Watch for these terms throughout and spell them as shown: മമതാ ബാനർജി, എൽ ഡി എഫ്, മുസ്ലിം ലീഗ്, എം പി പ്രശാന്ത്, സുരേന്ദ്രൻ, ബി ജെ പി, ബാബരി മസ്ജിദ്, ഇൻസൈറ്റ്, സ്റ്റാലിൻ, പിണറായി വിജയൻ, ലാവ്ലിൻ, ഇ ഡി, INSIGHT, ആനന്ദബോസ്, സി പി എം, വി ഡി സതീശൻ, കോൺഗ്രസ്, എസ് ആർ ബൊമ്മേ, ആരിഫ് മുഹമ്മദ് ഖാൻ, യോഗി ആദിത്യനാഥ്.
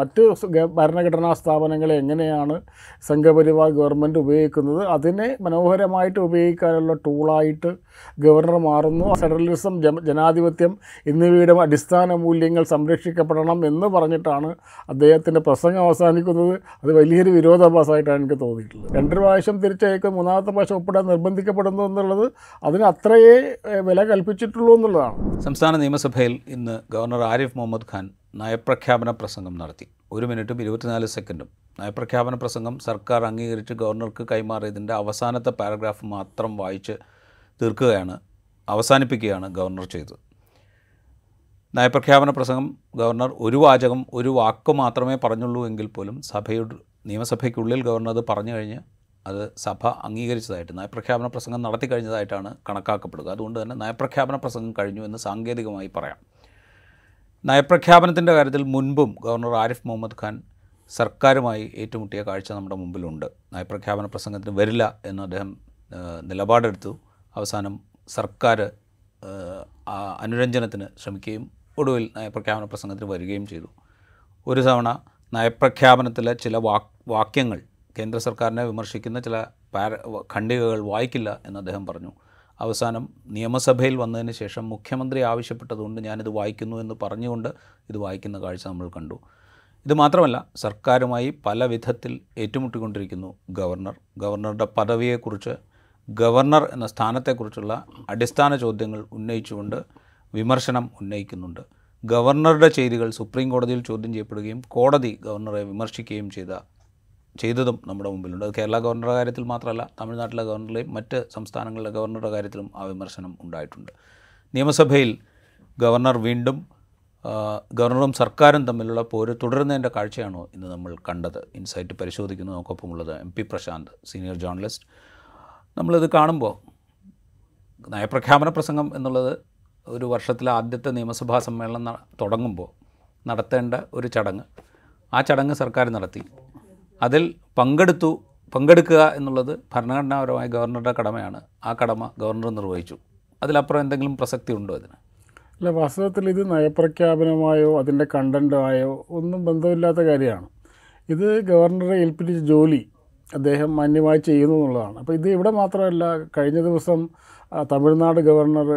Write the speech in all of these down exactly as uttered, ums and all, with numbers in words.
മറ്റ് ഭരണഘടനാ സ്ഥാപനങ്ങളെ എങ്ങനെയാണ് സംഘപരിവാർ ഗവൺമെൻറ് ഉപയോഗിക്കുന്നത്, അതിനെ മനോഹരമായിട്ട് ഉപയോഗിക്കാനുള്ള ടൂളായിട്ട് ഗവർണർ മാറുന്നു. ഫെഡറലിസം, ജനാധിപത്യം എന്നിവയുടെ അടിസ്ഥാന മൂല്യങ്ങൾ സംരക്ഷിക്കപ്പെടണം എന്ന് പറഞ്ഞിട്ടാണ് അദ്ദേഹത്തിൻ്റെ പ്രസംഗം അവസാനിക്കുന്നത്. അത് വലിയൊരു വിരോധാഭാസമായിട്ടാണ് എനിക്ക് തോന്നിയിട്ടുള്ളത്. രണ്ട് പ്രാവശ്യം തിരിച്ചയക്കും, മൂന്നാമത്തെ പ്രാവശ്യം ഒപ്പിടാൻ നിർബന്ധിക്കപ്പെടുന്നു എന്നുള്ളത് അതിന് അത്രയേ വില കൽപ്പിച്ചിട്ടുള്ളൂ എന്നുള്ളതാണ്. സംസ്ഥാന നിയമസഭയിൽ ഇന്ന് ഗവർണർ ആരിഫ് മുഹമ്മദ് ഖാൻ നയപ്രഖ്യാപന പ്രസംഗം നടത്തി. ഒരു മിനിറ്റും ഇരുപത്തിനാല് സെക്കൻഡും നയപ്രഖ്യാപന പ്രസംഗം സർക്കാർ അംഗീകരിച്ച് ഗവർണർക്ക് കൈമാറിയതിൻ്റെ അവസാനത്തെ പാരഗ്രാഫ് മാത്രം വായിച്ച് തീർക്കുകയാണ്, അവസാനിപ്പിക്കുകയാണ് ഗവർണർ ചെയ്തത്. നയപ്രഖ്യാപന പ്രസംഗം ഗവർണർ ഒരു വാചകം, ഒരു വാക്ക് മാത്രമേ പറഞ്ഞുള്ളൂ എങ്കിൽ പോലും സഭയുടെ നിയമസഭയ്ക്കുള്ളിൽ ഗവർണർ അത് പറഞ്ഞു കഴിഞ്ഞ് അത് സഭ അംഗീകരിച്ചതായിട്ട്, നയപ്രഖ്യാപന പ്രസംഗം നടത്തി കഴിഞ്ഞതായിട്ടാണ് കണക്കാക്കപ്പെടുക. അതുകൊണ്ട് തന്നെ നയപ്രഖ്യാപന പ്രസംഗം കഴിഞ്ഞു എന്ന് സാങ്കേതികമായി പറയാം. നയപ്രഖ്യാപനത്തിൻ്റെ കാര്യത്തിൽ മുൻപും ഗവർണർ ആരിഫ് മുഹമ്മദ് ഖാൻ സർക്കാരുമായി ഏറ്റുമുട്ടിയ കാഴ്ച നമ്മുടെ മുമ്പിലുണ്ട്. നയപ്രഖ്യാപന പ്രസംഗത്തിന് വരില്ല എന്ന് അദ്ദേഹം നിലപാടെടുത്തു. അവസാനം സർക്കാർ അനുരഞ്ജനത്തിന് ശ്രമിക്കുകയും ഒടുവിൽ നയപ്രഖ്യാപന പ്രസംഗത്തിന് വരികയും ചെയ്തു. ഒരു തവണ നയപ്രഖ്യാപനത്തിലെ ചില വാക് വാക്യങ്ങൾ കേന്ദ്ര സർക്കാരിനെ വിമർശിക്കുന്ന ചില പാര ഖണ്ഡികകൾ വായിക്കില്ല എന്ന് അദ്ദേഹം പറഞ്ഞു. അവസാനം നിയമസഭയിൽ വന്നതിന് ശേഷം മുഖ്യമന്ത്രി ആവശ്യപ്പെട്ടതുകൊണ്ട് ഞാനിത് വായിക്കുന്നു എന്ന് പറഞ്ഞുകൊണ്ട് ഇത് വായിക്കുന്ന കാഴ്ച നമ്മൾ കണ്ടു. ഇത് മാത്രമല്ല, സർക്കാരുമായി പല വിധത്തിൽ ഏറ്റുമുട്ടിക്കൊണ്ടിരിക്കുന്നു ഗവർണർ. ഗവർണറുടെ പദവിയെക്കുറിച്ച്, ഗവർണർ എന്ന സ്ഥാനത്തെക്കുറിച്ചുള്ള അടിസ്ഥാന ചോദ്യങ്ങൾ ഉന്നയിച്ചുകൊണ്ട് വിമർശനം ഉന്നയിക്കുന്നുണ്ട്. ഗവർണറുടെ ചെയ്തികൾ സുപ്രീം കോടതിയിൽ ചോദ്യം ചെയ്യപ്പെടുകയും കോടതി ഗവർണറെ വിമർശിക്കുകയും ചെയ്ത ചെയ്തതും നമ്മുടെ മുമ്പിലുണ്ട്. അത് കേരള ഗവർണറുടെ കാര്യത്തിൽ മാത്രമല്ല, തമിഴ്നാട്ടിലെ ഗവർണറുടെയും മറ്റ് സംസ്ഥാനങ്ങളിലെ ഗവർണറുടെ കാര്യത്തിലും ആ വിമർശനം ഉണ്ടായിട്ടുണ്ട്. നിയമസഭയിൽ ഗവർണർ വീണ്ടും ഗവർണറും സർക്കാരും തമ്മിലുള്ള പോര് തുടരുന്നതിൻ്റെ കാഴ്ചയാണോ ഇന്ന് നമ്മൾ കണ്ടത്? ഇൻസൈറ്റ് പരിശോധിക്കുന്ന നമുക്കൊപ്പമുള്ളത് എം പി പ്രശാന്ത്, senior journalist. നമ്മളിത് കാണുമ്പോൾ നയപ്രഖ്യാപന പ്രസംഗം എന്നുള്ളത് ഒരു വർഷത്തിലെ ആദ്യത്തെ നിയമസഭാ സമ്മേളനം തുടങ്ങുമ്പോൾ നടത്തേണ്ട ഒരു ചടങ്ങ്. ആ ചടങ്ങ് സർക്കാർ നടത്തി. അതിൽ പങ്കെടുത്തു പങ്കെടുക്കുക എന്നുള്ളത് ഭരണഘടനാപരമായ ഗവർണറുടെ കടമയാണ്. ആ കടമ ഗവർണർ നിർവഹിച്ചു. അതിലപ്പുറം എന്തെങ്കിലും പ്രസക്തി ഉണ്ടോ അതിന്? അല്ല, വാസ്തവത്തിൽ ഇത് നയപ്രഖ്യാപനമായോ അതിൻ്റെ കണ്ടൻ്റായോ ഒന്നും ബന്ധമില്ലാത്ത കാര്യമാണ്. ഇത് ഗവർണറെ ഏൽപ്പിച്ച ജോലി അദ്ദേഹം മാന്യമായി ചെയ്യുന്നു എന്നുള്ളതാണ്. അപ്പോൾ ഇത് ഇവിടെ മാത്രമല്ല, കഴിഞ്ഞ ദിവസം തമിഴ്നാട് ഗവർണർ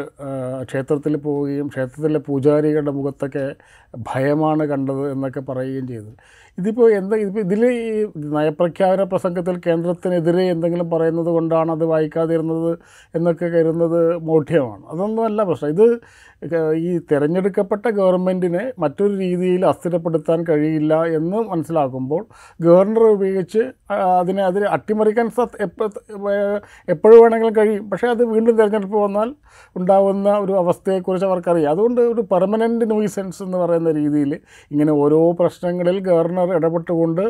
ക്ഷേത്രത്തിൽ പോവുകയും ക്ഷേത്രത്തിലെ പൂജാരികളുടെ മുഖത്തൊക്കെ ഭയമാണ് കണ്ടത് എന്നൊക്കെ പറയുകയും ചെയ്തു. ഇതിപ്പോൾ എന്താ ഇതിപ്പോൾ ഇതിൽ ഈ നയപ്രഖ്യാപന പ്രസംഗത്തിൽ കേന്ദ്രത്തിനെതിരെ എന്തെങ്കിലും പറയുന്നത് കൊണ്ടാണ് അത് വായിക്കാതിരുന്നത് എന്നൊക്കെ കരുതുന്നത് മൗഢ്യമാണ്. അതൊന്നുമല്ല പ്രശ്നം. ഇത് ഈ തിരഞ്ഞെടുക്കപ്പെട്ട ഗവൺമെൻറ്റിനെ മറ്റൊരു രീതിയിൽ അസ്ഥിരപ്പെടുത്താൻ കഴിയില്ല എന്ന് മനസ്സിലാക്കുമ്പോൾ ഗവർണർ ഉപയോഗിച്ച് അതിനെ അതിന് അട്ടിമറിക്കാൻ എപ്പോഴും വേണമെങ്കിലും കഴിയും. പക്ഷേ അത് വീണ്ടും തിരഞ്ഞെടുപ്പ് വന്നാൽ ഉണ്ടാകുന്ന ഒരു അവസ്ഥയെക്കുറിച്ച് അവർക്കറിയാം. അതുകൊണ്ട് ഒരു പെർമനൻറ്റ് ന്യൂയിസൻസ് എന്ന് പറയുന്ന രീതിയിൽ ഇങ്ങനെ ഓരോ പ്രശ്നങ്ങളിൽ ഗവർണർ ഇടപെട്ടുകൊണ്ട്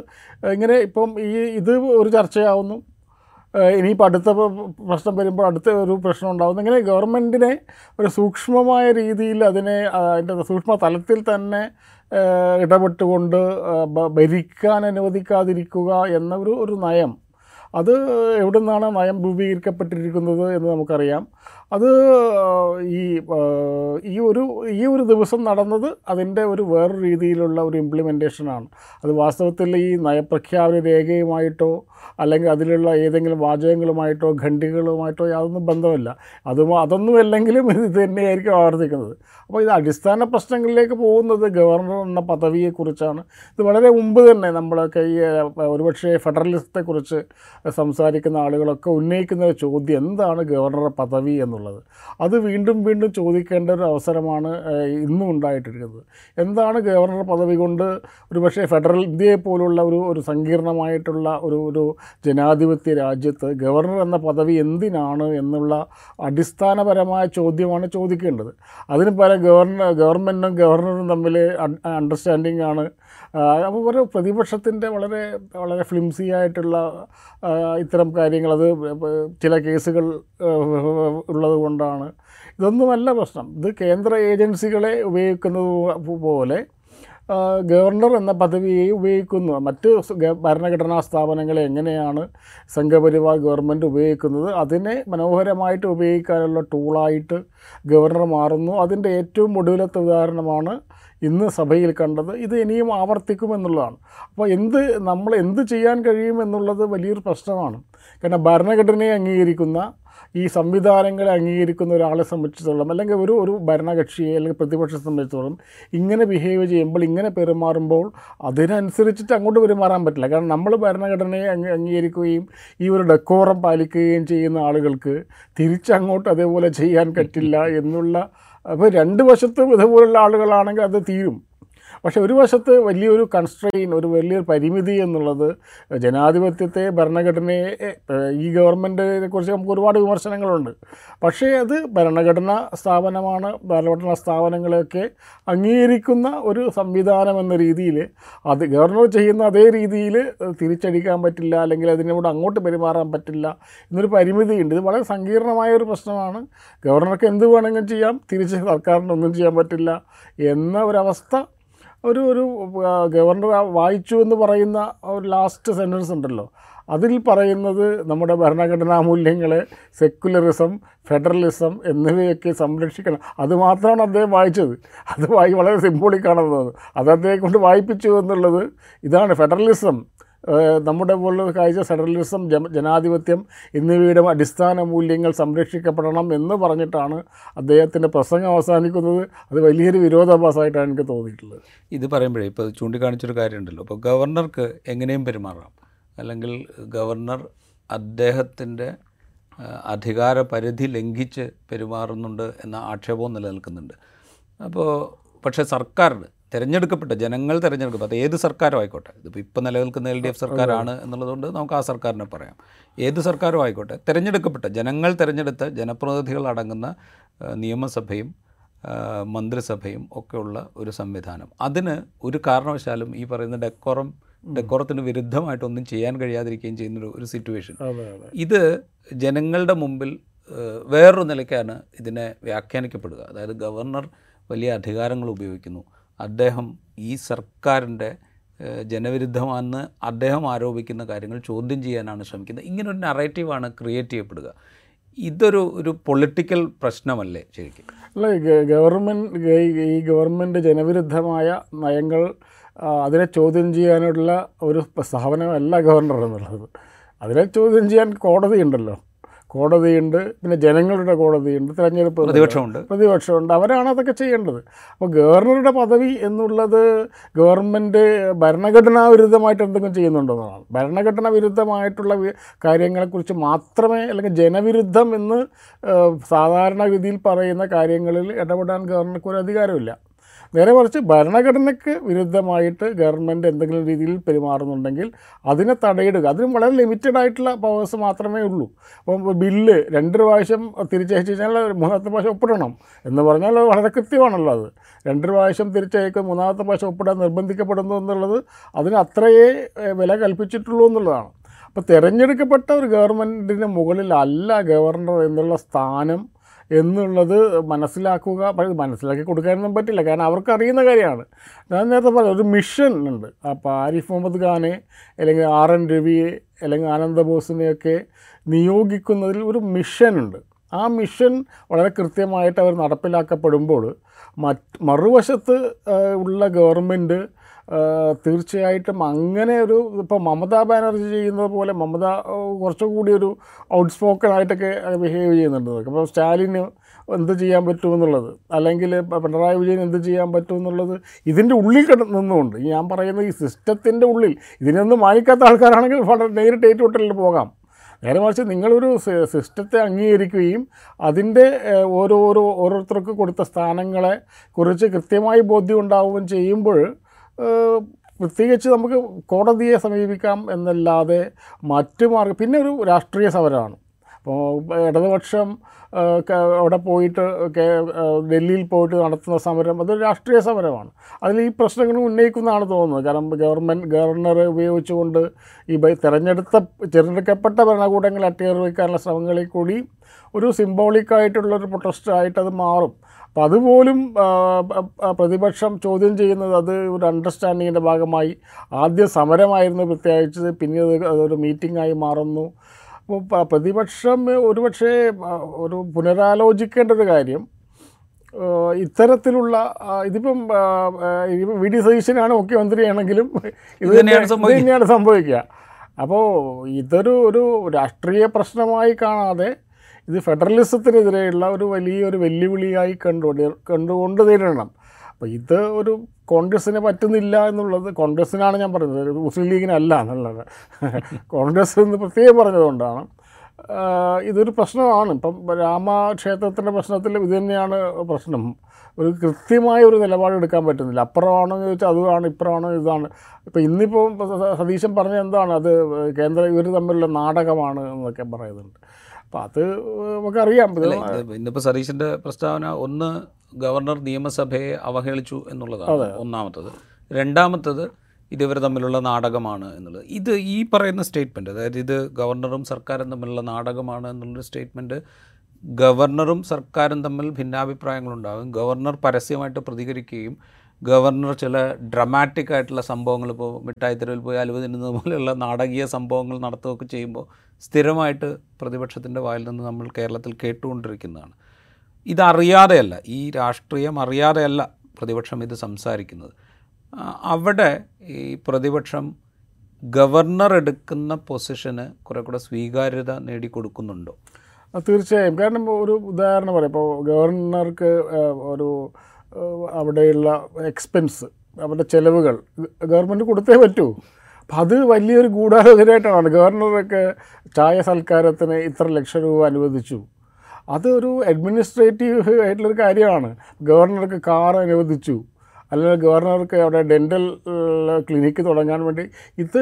ഇങ്ങനെ ഇപ്പം ഈ ഇത് ഒരു ചർച്ചയാവുന്നു, ഇനിയിപ്പോൾ അടുത്ത പ്രശ്നം വരുമ്പോൾ അടുത്ത ഒരു പ്രശ്നം ഉണ്ടാകുന്നു. ഇങ്ങനെ ഗവൺമെൻറ്റിനെ ഒരു സൂക്ഷ്മമായ രീതിയിൽ അതിനെ അതിൻ്റെ സൂക്ഷ്മ തലത്തിൽ തന്നെ ഇടപെട്ടുകൊണ്ട് ഭരിക്കാൻ അനുവദിക്കാതിരിക്കുക എന്നൊരു ഒരു നയം, അത് എവിടെ നിന്നാണ് നയം രൂപീകരിക്കപ്പെട്ടിരിക്കുന്നത് എന്ന് നമുക്കറിയാം. അത് ഈ ഈ ഒരു ഈ ഒരു ദിവസം നടന്നത് അതിൻ്റെ ഒരു വേറെ രീതിയിലുള്ള ഒരു ഇംപ്ലിമെൻറ്റേഷനാണ്. അത് വാസ്തവത്തിൽ ഈ നയപ്രഖ്യാപന രേഖയുമായിട്ടോ അല്ലെങ്കിൽ അതിലുള്ള ഏതെങ്കിലും വാചകങ്ങളുമായിട്ടോ ഖണ്ഡികകളുമായിട്ടോ യാതൊന്നും ബന്ധമില്ല. അതും അതൊന്നും അല്ലെങ്കിലും ഇത് തന്നെയായിരിക്കും ആവർത്തിക്കുന്നത്. അപ്പോൾ ഇത് അടിസ്ഥാന പ്രശ്നങ്ങളിലേക്ക് പോകുന്നത് ഗവർണർ എന്ന പദവിയെക്കുറിച്ചാണ്. ഇത് വളരെ മുമ്പ് തന്നെ നമ്മളൊക്കെ ഈ ഒരുപക്ഷെ ഫെഡറലിസത്തെക്കുറിച്ച് സംസാരിക്കുന്ന ആളുകളൊക്കെ ഉന്നയിക്കുന്ന ഒരു ചോദ്യം എന്താണ് ഗവർണറുടെ പദവി എന്നുള്ളത്. അത് വീണ്ടും വീണ്ടും ചോദിക്കേണ്ട ഒരു അവസരമാണ് ഇന്നും ഉണ്ടായിട്ടിരിക്കുന്നത്. എന്താണ് ഗവർണർ പദവി കൊണ്ട് ഒരുപക്ഷെ ഫെഡറൽ ഇന്ത്യയെ പോലുള്ള ഒരു ഒരു സങ്കീർണമായിട്ടുള്ള ഒരു ഒരു ജനാധിപത്യ രാജ്യത്ത് ഗവർണർ എന്ന പദവി എന്തിനാണ് എന്നുള്ള അടിസ്ഥാനപരമായ ചോദ്യമാണ് ചോദിക്കേണ്ടത്. അതിന് പല ഗവർണർ ഗവൺമെൻറ്റും ഗവർണറും തമ്മിൽ അണ്ടർസ്റ്റാൻഡിംഗ് ആണ്. അപ്പോൾ ഒരു പ്രതിപക്ഷത്തിൻ്റെ വളരെ വളരെ ഫ്ലിംസി ആയിട്ടുള്ള ഇത്തരം കാര്യങ്ങൾ, അത് ചില കേസുകൾ ഉള്ളത് കൊണ്ടാണ്. ഇതൊന്നുമല്ല പ്രശ്നം. ഇത് കേന്ദ്ര ഏജൻസികളെ ഉപയോഗിക്കുന്നത് പോലെ ഗവർണർ എന്ന പദവിയെ ഉപയോഗിക്കുന്നു. മറ്റ് ഭരണഘടനാ സ്ഥാപനങ്ങളെ എങ്ങനെയാണ് സംഘപരിവാർ ഗവൺമെൻറ് ഉപയോഗിക്കുന്നത്, അതിനെ മനോഹരമായിട്ട് ഉപയോഗിക്കാനുള്ള ടൂളായിട്ട് ഗവർണർ മാറുന്നു. അതിൻ്റെ ഏറ്റവും ഒടുവിലത്തെ ഉദാഹരണമാണ് ഈ ഇന്ന് സഭയിൽ കണ്ടത് ഇത് ഇനിയും ആവർത്തിക്കുമെന്നുള്ളതാണ്. അപ്പോൾ എന്ത് നമ്മൾ എന്ത് ചെയ്യാൻ കഴിയുമെന്നുള്ളത് വലിയൊരു പ്രശ്നമാണ്. കാരണം ഭരണഘടനയെ അംഗീകരിക്കുന്ന ഈ സംവിധാനങ്ങളെ അംഗീകരിക്കുന്ന ഒരാളെ സംബന്ധിച്ചിടത്തോളം, അല്ലെങ്കിൽ ഒരു ഒരു ഭരണകക്ഷിയെ അല്ലെങ്കിൽ പ്രതിപക്ഷത്തെ സംബന്ധിച്ചിടത്തോളം ഇങ്ങനെ ബിഹേവ് ചെയ്യുമ്പോൾ, ഇങ്ങനെ പെരുമാറുമ്പോൾ അതിനനുസരിച്ചിട്ട് അങ്ങോട്ട് പെരുമാറാൻ പറ്റില്ല. കാരണം നമ്മൾ ഭരണഘടനയെ അംഗീകരിക്കുകയും ഈ ഒരു ഡെക്കോറം പാലിക്കുകയും ചെയ്യുന്ന ആളുകൾക്ക് തിരിച്ചങ്ങോട്ട് അതേപോലെ ചെയ്യാൻ പറ്റില്ല എന്നുള്ള, അപ്പോൾ രണ്ട് വശത്തും ഇതുപോലുള്ള ആളുകളാണെങ്കിൽ അത് തീരും. പക്ഷേ ഒരു വശത്ത് വലിയൊരു കൺസ്ട്രെയിൻ, ഒരു വലിയൊരു പരിമിതി എന്നുള്ളത് ജനാധിപത്യത്തെ, ഭരണഘടനയെ, ഈ ഗവൺമെൻറ്റിനെ കുറിച്ച് നമുക്ക് ഒരുപാട് വിമർശനങ്ങളുണ്ട്. പക്ഷേ അത് ഭരണഘടനാ സ്ഥാപനമാണ്, ഭരണഘടനാ സ്ഥാപനങ്ങളെയൊക്കെ അംഗീകരിക്കുന്ന ഒരു സംവിധാനം എന്ന രീതിയിൽ അത് ഗവർണർ ചെയ്യുന്ന അതേ രീതിയിൽ തിരിച്ചടിക്കാൻ പറ്റില്ല, അല്ലെങ്കിൽ അതിനോട് അങ്ങോട്ട് പെരുമാറാൻ പറ്റില്ല എന്നൊരു പരിമിതിയുണ്ട്. ഇത് വളരെ സങ്കീർണമായ ഒരു പ്രശ്നമാണ്. ഗവർണർക്ക് എന്ത് വേണമെങ്കിലും ചെയ്യാം, തിരിച്ച് സർക്കാരിനൊന്നും ചെയ്യാൻ പറ്റില്ല എന്ന ഒരവസ്ഥ. ഒരു ഒരു ഗവർണർ വായിച്ചു എന്ന് പറയുന്ന ഒരു ലാസ്റ്റ് സെൻറ്റൻസ് ഉണ്ടല്ലോ, അതിൽ പറയുന്നത് നമ്മുടെ ഭരണഘടനാ മൂല്യങ്ങളെ, സെക്കുലറിസം, ഫെഡറലിസം എന്നിവയൊക്കെ സംരക്ഷിക്കണം. അതുമാത്രമാണ് അദ്ദേഹം വായിച്ചത്. അത് വായി വളരെ സിംബോളിക്കാണെന്ന് തോന്നുന്നു. അത് അദ്ദേഹം കൊണ്ട് വായിപ്പിച്ചു എന്നുള്ളത് ഇതാണ്. ഫെഡറലിസം, നമ്മുടെ പോലുള്ള കാഴ്ച, ഫെഡറലിസം, ജനാധിപത്യം എന്നിവയുടെ അടിസ്ഥാന മൂല്യങ്ങൾ സംരക്ഷിക്കപ്പെടണം എന്ന് പറഞ്ഞിട്ടാണ് അദ്ദേഹത്തിൻ്റെ പ്രസംഗം അവസാനിക്കുന്നത്. അത് വലിയൊരു വിരോധാഭാസമായിട്ടാണ് എനിക്ക് തോന്നിയിട്ടുള്ളത്. ഇത് പറയുമ്പോഴേ ഇപ്പോൾ ചൂണ്ടിക്കാണിച്ചൊരു കാര്യമുണ്ടല്ലോ, ഇപ്പോൾ ഗവർണർക്ക് എങ്ങനെയും പെരുമാറാം, അല്ലെങ്കിൽ ഗവർണർ അദ്ദേഹത്തിൻ്റെ അധികാര പരിധി ലംഘിച്ച് പെരുമാറുന്നുണ്ട് എന്ന ആക്ഷേപവും നിലനിൽക്കുന്നുണ്ട്. അപ്പോൾ പക്ഷേ സർക്കാരിന്, തിരഞ്ഞെടുക്കപ്പെട്ട, ജനങ്ങൾ തിരഞ്ഞെടുക്കപ്പെട്ട, അത് ഏത് സർക്കാരും ആയിക്കോട്ടെ, ഇതിപ്പോൾ ഇപ്പോൾ നിലനിൽക്കുന്ന എൽ ഡി എഫ് സർക്കാരാണ് എന്നുള്ളതുകൊണ്ട് നമുക്ക് ആ സർക്കാരിനെ പറയാം, ഏത് സർക്കാരും ആയിക്കോട്ടെ, തിരഞ്ഞെടുക്കപ്പെട്ട, ജനങ്ങൾ തിരഞ്ഞെടുത്ത ജനപ്രതിനിധികൾ അടങ്ങുന്ന നിയമസഭയും മന്ത്രിസഭയും ഒക്കെയുള്ള ഒരു സംവിധാനം, അതിന് ഒരു കാരണവശാലും ഈ പറയുന്ന ഡെക്കോറം ഡെക്കോറത്തിന് വിരുദ്ധമായിട്ടൊന്നും ചെയ്യാൻ കഴിയാതിരിക്കുകയും ചെയ്യുന്നൊരു ഒരു സിറ്റുവേഷൻ, ഇത് ജനങ്ങളുടെ മുമ്പിൽ വേറൊരു നിലയ്ക്കാണ് ഇതിനെ വ്യാഖ്യാനിക്കപ്പെടുക. അതായത് ഗവർണർ വലിയ അധികാരങ്ങൾ ഉപയോഗിക്കുന്നു, അദ്ദേഹം ഈ സർക്കാരിൻ്റെ ജനവിരുദ്ധമാണെന്ന് അദ്ദേഹം ആരോപിക്കുന്ന കാര്യങ്ങൾ ചോദ്യം ചെയ്യാനാണ് ശ്രമിക്കുന്നത്. ഇങ്ങനൊരു നറേറ്റീവാണ് ക്രിയേറ്റ് ചെയ്യപ്പെടുക. ഇതൊരു ഒരു പൊളിറ്റിക്കൽ പ്രശ്നമല്ലേ ശരിക്കും? അല്ല, ഗവൺമെൻറ് ഈ ഗവൺമെൻറ് ജനവിരുദ്ധമായ നയങ്ങൾ, അതിനെ ചോദ്യം ചെയ്യാനുള്ള ഒരു സ്ഥാപനമല്ല ഗവർണർ എന്നുള്ളത്. അതിനെ ചോദ്യം ചെയ്യാൻ കോടതി ഉണ്ടല്ലോ, കോടതിയുണ്ട്, പിന്നെ ജനങ്ങളുടെ കോടതിയുണ്ട്, തിരഞ്ഞെടുപ്പ് പ്രതിപക്ഷമുണ്ട് പ്രതിപക്ഷമുണ്ട് അവരാണ് അതൊക്കെ ചെയ്യേണ്ടത്. അപ്പോൾ ഗവർണറുടെ പദവി എന്നുള്ളത് ഗവൺമെൻറ് ഭരണഘടനാ വിരുദ്ധമായിട്ട് എന്തെങ്കിലും ചെയ്യുന്നുണ്ടെന്നാണ്. ഭരണഘടന വിരുദ്ധമായിട്ടുള്ള കാര്യങ്ങളെക്കുറിച്ച് മാത്രമേ, അല്ലെങ്കിൽ ജനവിരുദ്ധം എന്ന് സാധാരണഗതിയിൽ പറയുന്ന കാര്യങ്ങളിൽ ഇടപെടാൻ ഗവർണർക്ക് ഒരു അധികാരമില്ല. നേരെ മറിച്ച് ഭരണഘടനയ്ക്ക് വിരുദ്ധമായിട്ട് ഗവൺമെൻറ് എന്തെങ്കിലും രീതിയിൽ പെരുമാറുന്നുണ്ടെങ്കിൽ അതിനെ തടയിടുക, അതിനും വളരെ ലിമിറ്റഡ് ആയിട്ടുള്ള പവേഴ്സ് മാത്രമേ ഉള്ളൂ. അപ്പോൾ ബില്ല് രണ്ട് പ്രാവശ്യം തിരിച്ചയച്ചു കഴിഞ്ഞാൽ മൂന്നാമത്തെ പ്രാവശ്യം ഒപ്പിടണം എന്ന് പറഞ്ഞാൽ വളരെ കൃത്യമാണല്ലോ. അത് രണ്ട് പ്രാവശ്യം തിരിച്ചയക്കുക, മൂന്നാമത്തെ പ്രാവശ്യം ഒപ്പിടാൻ നിർബന്ധിക്കപ്പെടുന്നു എന്നുള്ളത് അതിന് അത്രയേ വില കൽപ്പിച്ചിട്ടുള്ളൂ എന്നുള്ളതാണ്. അപ്പോൾ തിരഞ്ഞെടുക്കപ്പെട്ട ഒരു ഗവൺമെൻറ്റിന് മുകളിലല്ല ഗവർണർ എന്നുള്ള സ്ഥാനം എന്നുള്ളത് മനസ്സിലാക്കുക. മനസ്സിലാക്കി കൊടുക്കാനൊന്നും പറ്റില്ല, കാരണം അവർക്ക് അറിയുന്ന കാര്യമാണ്. ഞാൻ നേരത്തെ പറഞ്ഞു, ഒരു മിഷൻ ഉണ്ട്. അപ്പോൾ ആരിഫ് മുഹമ്മദ് ഖാനെ, അല്ലെങ്കിൽ ആർ എൻ രവിയെ, അല്ലെങ്കിൽ ആനന്ദബോസിനെയൊക്കെ നിയോഗിക്കുന്നതിൽ ഒരു മിഷനുണ്ട്. ആ മിഷൻ വളരെ കൃത്യമായിട്ട് അവർ നടപ്പിലാക്കപ്പെടുമ്പോൾ മറ്റ് മറുവശത്ത് ഉള്ള ഗവൺമെൻറ് തീർച്ചയായിട്ടും അങ്ങനെ ഒരു, ഇപ്പോൾ മമതാ ബാനർജി ചെയ്യുന്നത് പോലെ, മമത കുറച്ചുകൂടി ഒരു ഔട്ട്സ്പോക്കൺ ആയിട്ടൊക്കെ ബിഹേവ് ചെയ്യുന്നുണ്ട്. അപ്പോൾ സ്റ്റാലിന് എന്ത് ചെയ്യാൻ പറ്റുമെന്നുള്ളത്, അല്ലെങ്കിൽ പിണറായി വിജയൻ എന്ത് ചെയ്യാൻ പറ്റുമെന്നുള്ളത് ഇതിൻ്റെ ഉള്ളിൽ നിന്നുകൊണ്ട്, ഞാൻ പറയുന്ന ഈ സിസ്റ്റത്തിൻ്റെ ഉള്ളിൽ, ഇതിനൊന്നും മാനിക്കാത്ത ആൾക്കാരാണെങ്കിൽ വളരെ നേരിട്ട് ഏറ്റുമുട്ടലിൽ പോകാം. നേരെ മറിച്ച് നിങ്ങളൊരു സിസ്റ്റത്തെ അംഗീകരിക്കുകയും അതിൻ്റെ ഓരോരോ ഓരോരുത്തർക്ക് കൊടുത്ത സ്ഥാനങ്ങളെ കുറിച്ച് കൃത്യമായി ബോധ്യം ഉണ്ടാവുകയും ചെയ്യുമ്പോൾ പ്രത്യേകിച്ച് നമുക്ക് കോടതിയെ സമീപിക്കാം എന്നല്ലാതെ മറ്റു മാർഗം. പിന്നെ ഒരു രാഷ്ട്രീയ സമരമാണ്. അപ്പോൾ ഇടതുപക്ഷം അവിടെ പോയിട്ട് ഡൽഹിയിൽ പോയിട്ട് നടത്തുന്ന സമരം അതൊരു രാഷ്ട്രീയ സമരമാണ്. അതിൽ ഈ പ്രശ്നങ്ങൾ ഉന്നയിക്കുന്നതാണ് തോന്നുന്നത്. കാരണം ഗവൺമെൻറ് ഗവർണറെ ഉപയോഗിച്ചുകൊണ്ട് ഈ തിരഞ്ഞെടുത്ത തിരഞ്ഞെടുക്കപ്പെട്ട ഭരണകൂടങ്ങൾ അട്ടിയറിവെക്കാനുള്ള ശ്രമങ്ങളിൽ കൂടി ഒരു സിംബോളിക്കായിട്ടുള്ളൊരു പ്രൊട്ടസ്റ്റായിട്ടത് മാറും. അപ്പോൾ അതുപോലും പ്രതിപക്ഷം ചോദ്യം ചെയ്യുന്നത് അത് ഒരു അണ്ടർസ്റ്റാൻഡിങ്ങിൻ്റെ ഭാഗമായി ആദ്യം സമരമായിരുന്നു പ്രത്യേകിച്ചത്, പിന്നീട് അതൊരു മീറ്റിംഗായി മാറുന്നു. അപ്പോൾ പ്രതിപക്ഷം ഒരുപക്ഷെ ഒരു പുനരാലോചിക്കേണ്ട ഒരു കാര്യം, ഇത്തരത്തിലുള്ള ഇതിപ്പം വി ഡി സതീശനാണ് മുഖ്യമന്ത്രിയാണെങ്കിലും ഇത് തന്നെയാണ് സംഭവിക്കുക. അപ്പോൾ ഇതൊരു ഒരു രാഷ്ട്രീയ പ്രശ്നമായി കാണാതെ ഇത് ഫെഡറലിസത്തിനെതിരെയുള്ള ഒരു വലിയൊരു വെല്ലുവിളിയായി കണ്ടുകൊണ്ട് കണ്ടുകൊണ്ട് നേരിടണം. അപ്പോൾ ഇത് ഒരു കോൺഗ്രസ്സിന് പറ്റുന്നില്ല എന്നുള്ളത്, കോൺഗ്രസ്സിനാണ് ഞാൻ പറഞ്ഞത്, ഒരു മുസ്ലിം ലീഗിനല്ല എന്നുള്ളത്, കോൺഗ്രസ് എന്ന് പ്രത്യേകം പറഞ്ഞതുകൊണ്ടാണ് ഇതൊരു പ്രശ്നമാണ്. ഇപ്പം രാമക്ഷേത്രത്തിൻ്റെ പ്രശ്നത്തിൽ ഇത് തന്നെയാണ് പ്രശ്നം. ഒരു കൃത്യമായ ഒരു നിലപാടെടുക്കാൻ പറ്റുന്നില്ല. അപ്പുറമാണോ എന്ന് ചോദിച്ചാൽ അതുമാണ്, ഇപ്പുറമാണോ ഇതാണ്. ഇപ്പോൾ ഇന്നിപ്പോൾ സതീശൻ പറഞ്ഞ എന്താണ് അത് കേന്ദ്ര ഇവർ തമ്മിലുള്ള നാടകമാണ് എന്നൊക്കെ പറയുന്നുണ്ട്. അപ്പം അത് നമുക്കറിയാം. ഇന്നിപ്പോൾ സതീശൻ്റെ പ്രസ്താവന ഒന്ന് ഗവർണർ നിയമസഭയെ അവഹേളിച്ചു എന്നുള്ളതാണ് ഒന്നാമത്തത്. രണ്ടാമത്തത് ഇത് ഇവർ തമ്മിലുള്ള നാടകമാണ് എന്നുള്ളത്. ഇത് ഈ പറയുന്ന സ്റ്റേറ്റ്മെൻറ്റ്, അതായത് ഇത് ഗവർണറും സർക്കാരും തമ്മിലുള്ള നാടകമാണ് എന്നുള്ളൊരു സ്റ്റേറ്റ്മെൻറ്റ്, ഗവർണറും സർക്കാരും തമ്മിൽ ഭിന്നാഭിപ്രായങ്ങളുണ്ടാകും. ഗവർണർ പരസ്യമായിട്ട് പ്രതികരിക്കുകയും ഗവർണർ ചില ഡ്രമാറ്റിക് ആയിട്ടുള്ള സംഭവങ്ങൾ, ഇപ്പോൾ മിഠായി തെരുവിൽ പോയി അലുവ തിന്നുന്നത് പോലെയുള്ള നാടകീയ സംഭവങ്ങൾ നടത്തുകയൊക്കെ ചെയ്യുമ്പോൾ സ്ഥിരമായിട്ട് പ്രതിപക്ഷത്തിൻ്റെ വായിൽ നിന്ന് നമ്മൾ കേരളത്തിൽ കേട്ടുകൊണ്ടിരിക്കുന്നതാണ്. ഇതറിയാതെയല്ല, ഈ രാഷ്ട്രീയം അറിയാതെയല്ല പ്രതിപക്ഷം ഇത് സംസാരിക്കുന്നത്. അവിടെ ഈ പ്രതിപക്ഷം ഗവർണർ എടുക്കുന്ന പൊസിഷന് കുറേ കൂടെ സ്വീകാര്യത നേടിക്കൊടുക്കുന്നുണ്ടോ? തീർച്ചയായും. കാരണം ഒരു ഉദാഹരണം പറയാം. ഇപ്പോൾ ഗവർണർക്ക് ഒരു അവിടെയുള്ള എക്സ്പെൻസ്, അവരുടെ ചിലവുകൾ ഗവൺമെൻറ് കൊടുത്തേ പറ്റൂ. അപ്പം അത് വലിയൊരു ഗൂഢാലോചനയായിട്ടാണ് ഗവർണർക്ക് ചായ സൽക്കാരത്തിന് ഇത്ര ലക്ഷം രൂപ അനുവദിച്ചു. അതൊരു അഡ്മിനിസ്ട്രേറ്റീവ് ആയിട്ടുള്ളൊരു കാര്യമാണ്. ഗവർണർക്ക് കാർ അനുവദിച്ചു, അല്ലെങ്കിൽ ഗവർണർക്ക് അവിടെ ഡെൻ്റൽ ക്ലിനിക്ക് തുടങ്ങാൻ വേണ്ടി, ഇത്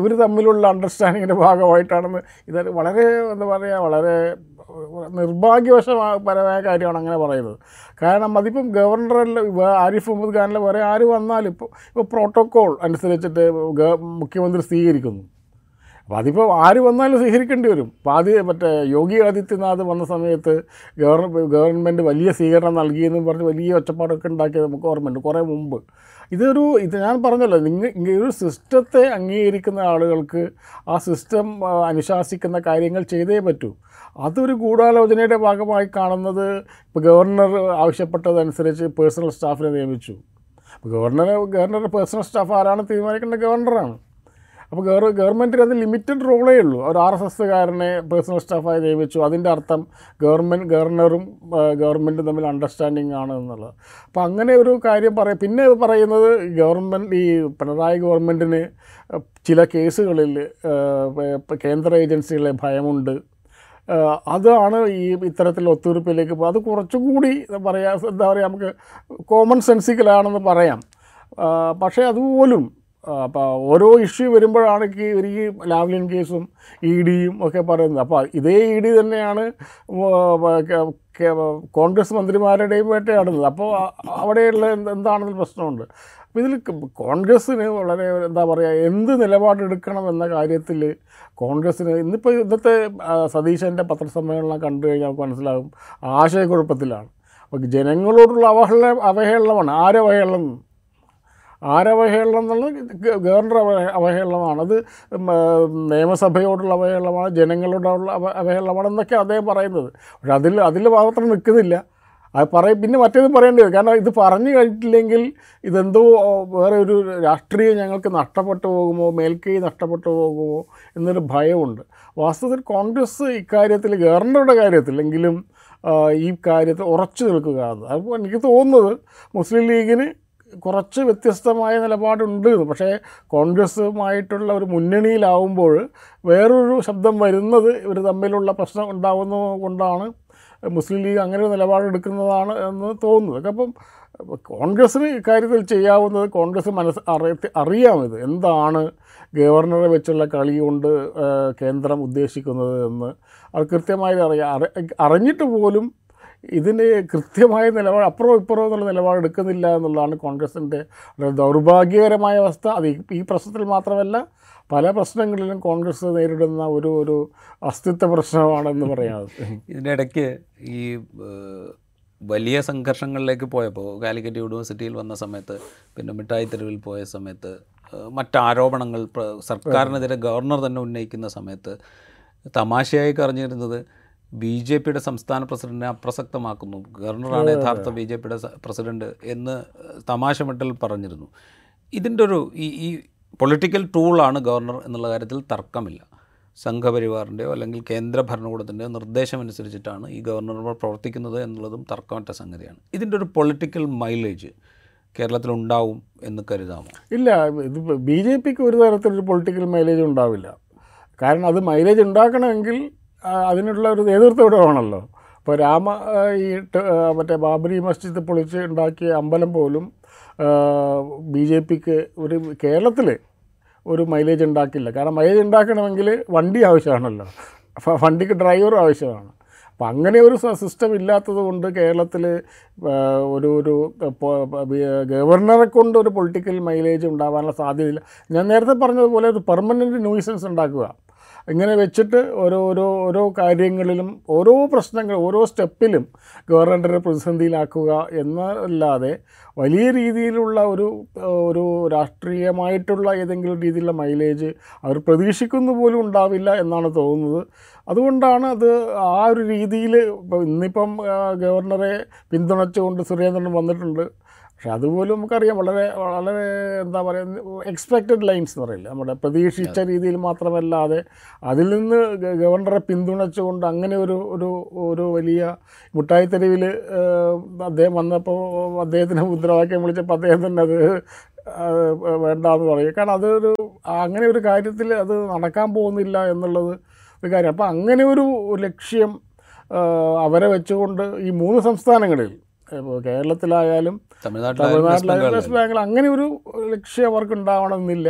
ഇവർ തമ്മിലുള്ള അണ്ടർസ്റ്റാൻഡിങ്ങിൻ്റെ ഭാഗമായിട്ടാണെന്ന്. ഇത് വളരെ എന്താ പറയുക, വളരെ നിർഭാഗ്യവശപരമായ കാര്യമാണ് അങ്ങനെ പറയുന്നത്. കാരണം അതിപ്പം ഗവർണറിൽ ആരിഫ് മുഹമ്മദ് ഖാനിലെ വേറെ ആര് വന്നാലും ഇപ്പോൾ ഇപ്പോൾ പ്രോട്ടോക്കോൾ അനുസരിച്ചിട്ട് മുഖ്യമന്ത്രി സ്വീകരിക്കുന്നു. അപ്പോൾ അതിപ്പോൾ ആര് വന്നാലും സ്വീകരിക്കേണ്ടി വരും. അപ്പോൾ ആദ്യം മറ്റേ യോഗി ആദിത്യനാഥ് വന്ന സമയത്ത് ഗവർണ ഗവൺമെൻറ് വലിയ സ്വീകരണം നൽകിയെന്നും പറഞ്ഞ് വലിയ ഒച്ചപ്പാടൊക്കെ ഉണ്ടാക്കിയത് നമുക്ക് ഓർമ്മയുണ്ട്, കുറേ മുമ്പ്. ഇതൊരു ഇത് ഞാൻ പറഞ്ഞല്ലോ, നിങ്ങൾ ഇങ്ങനൊരു സിസ്റ്റത്തെ അംഗീകരിക്കുന്ന ആളുകൾക്ക് ആ സിസ്റ്റം അനുശാസിക്കുന്ന കാര്യങ്ങൾ ചെയ്തേ പറ്റൂ. അതൊരു ഗൂഢാലോചനയുടെ ഭാഗമായി കാണുന്നത്. ഇപ്പോൾ ഗവർണർ ആവശ്യപ്പെട്ടതനുസരിച്ച് പേഴ്സണൽ സ്റ്റാഫിനെ നിയമിച്ചു. ഗവർണറെ ഗവർണറുടെ പേഴ്സണൽ സ്റ്റാഫ് ആരാണ് തീരുമാനിക്കേണ്ടത്? ഗവർണറാണ്. അപ്പോൾ ഗവർ ഗവൺമെൻറ്റിന് അത് ലിമിറ്റഡ് റോളേ ഉള്ളൂ. ഒരു ആർ എസ് എസ്സുകാരനെ പേഴ്സണൽ സ്റ്റാഫായി നിയമിച്ചു, അതിൻ്റെ അർത്ഥം ഗവൺമെൻറ് ഗവർണറും ഗവൺമെൻറ്റും തമ്മിൽ അണ്ടർസ്റ്റാൻഡിങ് ആണ് എന്നുള്ളത്. അപ്പോൾ അങ്ങനെ ഒരു കാര്യം പറയും. പിന്നെ പറയുന്നത് ഗവൺമെൻറ്, ഈ പിണറായി ഗവൺമെൻറ്റിന് ചില കേസുകളിൽ കേന്ദ്ര ഏജൻസികളെ ഭയമുണ്ട്. അതാണ് ഈ ഇത്തരത്തിൽ ഒത്തുതീർപ്പിലേക്ക് പോകും. അത് കുറച്ചുകൂടി പറയാ എന്താ പറയുക, നമുക്ക് കോമൺ സെൻസിക്കലാണെന്ന് പറയാം. പക്ഷേ അതുപോലും അപ്പോൾ ഓരോ ഇഷ്യൂ വരുമ്പോഴാണ് ഈ ലാവ്ലിൻ കേസും ഇ ഡിയും ഒക്കെ പറയുന്നത്. അപ്പോൾ ഇതേ ഇ ഡി തന്നെയാണ് കോൺഗ്രസ് മന്ത്രിമാരുടെയും വേട്ടയാടുന്നത്. അപ്പോൾ അവിടെയുള്ള എന്താണെന്ന് പ്രശ്നമുണ്ട്. അപ്പോൾ ഇതിൽ കോൺഗ്രസ്സിന് വളരെ എന്താ പറയുക, എന്ത് നിലപാടെടുക്കണം എന്ന കാര്യത്തിൽ കോൺഗ്രസ്സിന് ഇന്നിപ്പോൾ ഇന്നത്തെ സതീശൻ്റെ പത്രസമ്മേളനം കണ്ടു കഴിഞ്ഞാൽ നമുക്ക് മനസ്സിലാകും ആശയക്കുഴപ്പത്തിലാണ്. അപ്പോൾ ജനങ്ങളോടുള്ള അവഹേള അവഹേളനമാണ് ആരവഹേളനം ആരവഹേളനം എന്നുള്ളത് ഗവർണർ അവഹേളനമാണ്, അത് നിയമസഭയോടുള്ള അവഹേളനമാണ്, ജനങ്ങളോടുള്ള അവ അവഹേളനമാണെന്നൊക്കെ അദ്ദേഹം പറയുന്നത്. പക്ഷെ അതിൽ അതിൽ മാത്രം നിൽക്കുന്നില്ല. അത് പറയും, പിന്നെ മറ്റേത് പറയേണ്ടി വരും. കാരണം ഇത് പറഞ്ഞു കഴിഞ്ഞിട്ടില്ലെങ്കിൽ ഇതെന്തോ വേറെ ഒരു രാഷ്ട്രീയം ഞങ്ങൾക്ക് നഷ്ടപ്പെട്ടു പോകുമോ, മേൽക്കൈ നഷ്ടപ്പെട്ടു പോകുമോ എന്നൊരു ഭയമുണ്ട്. വാസ്തവത്തിൽ കോൺഗ്രസ് ഇക്കാര്യത്തിൽ, ഗവർണറുടെ കാര്യത്തിലെങ്കിലും ഈ കാര്യത്തിൽ ഉറച്ചു നിൽക്കുക. അപ്പോൾ എനിക്ക് തോന്നുന്നത് മുസ്ലിം ലീഗിന് കുറച്ച് വ്യത്യസ്തമായ നിലപാടുണ്ട്. പക്ഷേ കോൺഗ്രസ്സുമായിട്ടുള്ള ഒരു മുന്നണിയിലാവുമ്പോൾ വേറൊരു ശബ്ദം വരുന്നത് ഇവർ തമ്മിലുള്ള പ്രശ്നം ഉണ്ടാകുന്നത് കൊണ്ടാണ് മുസ്ലിം ലീഗ് അങ്ങനെ ഒരു നിലപാടെടുക്കുന്നതാണ് എന്ന് തോന്നുന്നത്. അപ്പം കോൺഗ്രസ്സിന് ഇക്കാര്യത്തിൽ ചെയ്യാവുന്നത്, കോൺഗ്രസ് മനസ്സ് അറിയ അറിയാമത് എന്താണ് ഗവർണറെ വെച്ചുള്ള കളി കൊണ്ട് കേന്ദ്രം ഉദ്ദേശിക്കുന്നത് എന്ന് അത് കൃത്യമായി അറിയാം. അറിഞ്ഞിട്ട് പോലും ഇതിന് കൃത്യമായ നിലപാട്, അപ്പുറവും ഇപ്പുറവും എന്നുള്ള നിലപാടെടുക്കുന്നില്ല എന്നുള്ളതാണ് കോൺഗ്രസിൻ്റെ ദൗർഭാഗ്യകരമായ അവസ്ഥ. അത് ഈ പ്രശ്നത്തിൽ മാത്രമല്ല, പല പ്രശ്നങ്ങളിലും കോൺഗ്രസ് നേരിടുന്ന ഒരു ഒരു അസ്തിത്വ പ്രശ്നമാണെന്ന് പറയാം. ഇതിനിടയ്ക്ക് ഈ വലിയ സംഘർഷങ്ങളിലേക്ക് പോയപ്പോൾ, കാലിക്കറ്റ് യൂണിവേഴ്സിറ്റിയിൽ വന്ന സമയത്ത്, പിന്നെ മിഠായി തെരുവിൽ പോയ സമയത്ത്, മറ്റാരോപണങ്ങൾ സർക്കാരിനെതിരെ ഗവർണർ തന്നെ ഉന്നയിക്കുന്ന സമയത്ത് തമാശയായി പറഞ്ഞിരുന്നത് ബി ജെ പിയുടെ സംസ്ഥാന പ്രസിഡന്റിനെ അപ്രസക്തമാക്കുന്നു, ഗവർണറാണ് യഥാർത്ഥ ബി ജെ പിയുടെ പ്രസിഡന്റ് എന്ന് തമാശ മട്ടിൽ പറഞ്ഞിരുന്നു. ഇതിൻ്റെ ഒരു ഈ ഈ പൊളിറ്റിക്കൽ ടൂളാണ് ഗവർണർ എന്നുള്ള കാര്യത്തിൽ തർക്കമില്ല. സംഘപരിവാറിൻ്റെയോ അല്ലെങ്കിൽ കേന്ദ്ര ഭരണകൂടത്തിൻ്റെയോ നിർദ്ദേശമനുസരിച്ചിട്ടാണ് ഈ ഗവർണർമാർ പ്രവർത്തിക്കുന്നത് എന്നുള്ളതും തർക്കമറ്റ സംഗതിയാണ്. ഇതിൻ്റെ ഒരു പൊളിറ്റിക്കൽ മൈലേജ് കേരളത്തിലുണ്ടാവും എന്ന് കരുതാമോ? ഇല്ല, ഇത് ബി ജെ പിക്ക് ഒരു തരത്തിലൊരു പൊളിറ്റിക്കൽ മൈലേജ് ഉണ്ടാവില്ല. കാരണം അത് മൈലേജ് ഉണ്ടാക്കണമെങ്കിൽ അതിനുള്ള ഒരു നേതൃത്വം ഇവിടെ വേണമല്ലോ. ഇപ്പോൾ രാമ ഈ മറ്റേ ബാബരി മസ്ജിദ് പൊളിച്ച് ഉണ്ടാക്കിയ അമ്പലം പോലും ബി ജെ പിക്ക് ഒരു കേരളത്തിൽ ഒരു മൈലേജ് ഉണ്ടാക്കില്ല. കാരണം മൈലേജ് ഉണ്ടാക്കണമെങ്കിൽ വണ്ടി ആവശ്യമാണല്ലോ, അപ്പോൾ വണ്ടിക്ക് ഡ്രൈവർ ആവശ്യമാണ്. അപ്പം അങ്ങനെ ഒരു സിസ്റ്റം ഇല്ലാത്തത് കൊണ്ട് കേരളത്തിൽ ഒരു ഒരു ഗവർണറെ കൊണ്ട് ഒരു പൊളിറ്റിക്കൽ മൈലേജ് ഉണ്ടാകാനുള്ള സാധ്യതയില്ല. ഞാൻ നേരത്തെ പറഞ്ഞതുപോലെ ഒരു പെർമനൻറ്റ് ന്യൂയിസൻസ് ഉണ്ടാക്കുക, ഇങ്ങനെ വെച്ചിട്ട് ഓരോരോ ഓരോ കാര്യങ്ങളിലും ഓരോ പ്രശ്നങ്ങൾ ഓരോ സ്റ്റെപ്പിലും ഗവർണറെ പ്രതിസന്ധിയിലാക്കുക എന്നല്ലാതെ വലിയ രീതിയിലുള്ള ഒരു ഒരു രാഷ്ട്രീയമായിട്ടുള്ള ഏതെങ്കിലും രീതിയിലുള്ള മൈലേജ് അവർ പ്രതീക്ഷിക്കുന്ന പോലും ഉണ്ടാവില്ല എന്നാണ് തോന്നുന്നത്. അതുകൊണ്ടാണ് അത് ആ ഒരു രീതിയിൽ ഇന്നിപ്പം ഗവർണറെ പിന്തുണച്ചുകൊണ്ട് സുരേന്ദ്രൻ വന്നിട്ടുണ്ട്. പക്ഷെ അതുപോലും നമുക്കറിയാം വളരെ വളരെ എന്താ പറയുക, എക്സ്പെക്റ്റഡ് ലൈൻസ് എന്ന് പറയില്ല, നമ്മുടെ പ്രതീക്ഷിച്ച രീതിയിൽ മാത്രമല്ലാതെ അതിൽ നിന്ന് ഗവർണറെ പിന്തുണച്ചുകൊണ്ട് അങ്ങനെ ഒരു ഒരു ഒരു വലിയ മുട്ടായിത്തെരുവിൽ അദ്ദേഹം വന്നപ്പോൾ അദ്ദേഹത്തിൻ്റെ മുദ്രാവാക്യം വിളിച്ചപ്പോൾ അദ്ദേഹം തന്നെ അത് വേണ്ടാന്ന് പറയും. കാരണം അതൊരു അങ്ങനെ ഒരു കാര്യത്തിൽ അത് നടക്കാൻ പോകുന്നില്ല എന്നുള്ളത് ഒരു കാര്യം. അപ്പോൾ അങ്ങനെ ഒരു ലക്ഷ്യം അവരെ വെച്ചുകൊണ്ട് ഈ മൂന്ന് സംസ്ഥാനങ്ങളിൽ, ഇപ്പോൾ കേരളത്തിലായാലും തമിഴ്നാട്ടിലായാലും വെസ്റ്റ് ബംഗാൾ, അങ്ങനെ ഒരു ലക്ഷ്യം അവർക്ക് ഉണ്ടാവണമെന്നില്ല.